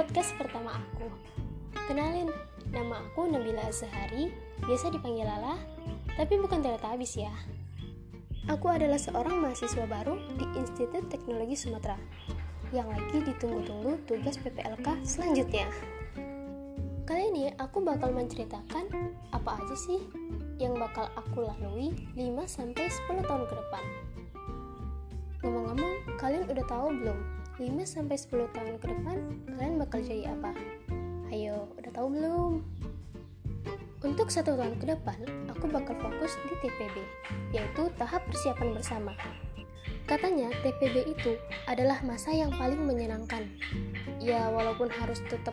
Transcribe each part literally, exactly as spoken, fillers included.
podcast pertama aku. Kenalin, nama aku Nabila Zahari, biasa dipanggil Lala, tapi bukan ternyata habis ya. Aku adalah seorang mahasiswa baru di Institut Teknologi Sumatera, yang lagi ditunggu-tunggu tugas P P L K selanjutnya. Kali ini aku bakal menceritakan apa aja sih yang bakal aku lalui lima sampai sepuluh tahun ke depan. Ngomong-ngomong, kalian udah tahu belum lima sampai sepuluh tahun ke depan kalian bakal jadi apa? Ayo, udah tahu belum? Untuk satu tahun ke depan, aku bakal fokus di T P B, yaitu tahap persiapan bersama. Katanya T P B itu adalah masa yang paling menyenangkan. Ya walaupun harus tetap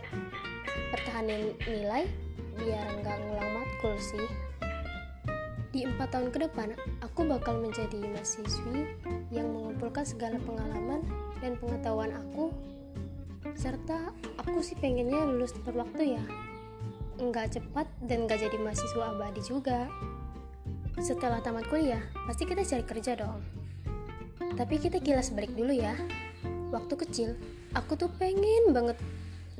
pertahanin nilai biar nggak ngulang matkul sih. Di empat tahun ke depan, aku bakal menjadi mahasiswi yang mengumpulkan segala pengalaman dan pengetahuan aku. Serta aku sih pengennya lulus tepat waktu ya. Nggak cepat dan nggak jadi mahasiswa abadi juga. Setelah tamat kuliah, pasti kita cari kerja dong. Tapi kita kilas balik dulu ya. Waktu kecil, aku tuh pengen banget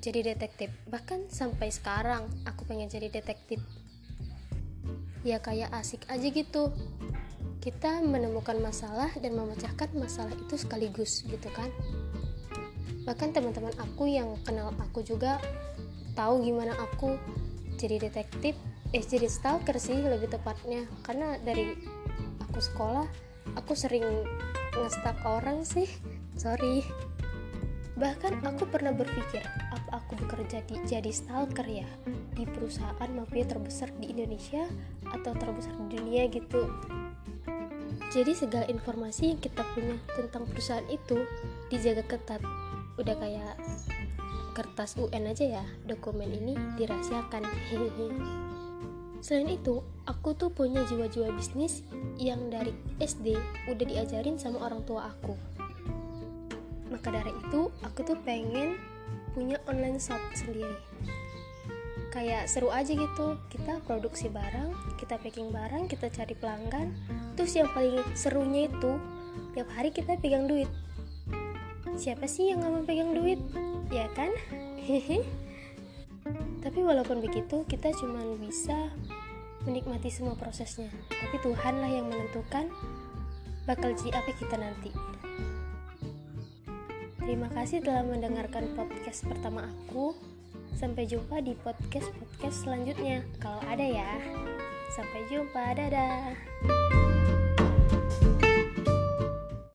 jadi detektif. Bahkan sampai sekarang, aku pengen jadi detektif. Ya kayak asik aja gitu. Kita menemukan masalah dan memecahkan masalah itu sekaligus gitu kan. Bahkan teman-teman aku yang kenal aku juga tahu gimana aku jadi detektif. Eh jadi stalker sih lebih tepatnya. Karena dari aku sekolah, aku sering ngestak orang sih, sorry. Bahkan aku pernah berpikir, apa aku bekerja di, jadi stalker ya di perusahaan mafia terbesar di Indonesia atau terbesar di dunia gitu. Jadi segala informasi yang kita punya tentang perusahaan itu dijaga ketat. Udah kayak kertas U N aja ya, dokumen ini dirahasiakan. Selain itu, aku tuh punya jiwa-jiwa bisnis yang dari S D udah diajarin sama orang tua aku. Maka dari itu, aku tuh pengen punya online shop sendiri. Kayak seru aja gitu, kita produksi barang, kita packing barang, kita cari pelanggan. Terus yang paling serunya itu, tiap hari kita pegang duit. Siapa sih yang gak mau pegang duit? Ya kan? Hehehe. Tapi walaupun begitu, kita cuma bisa menikmati semua prosesnya. Tapi Tuhanlah yang menentukan bakal jadi apa kita nanti. Terima kasih telah mendengarkan podcast pertama aku. Sampai jumpa di podcast-podcast selanjutnya, kalau ada ya. Sampai jumpa, dadah.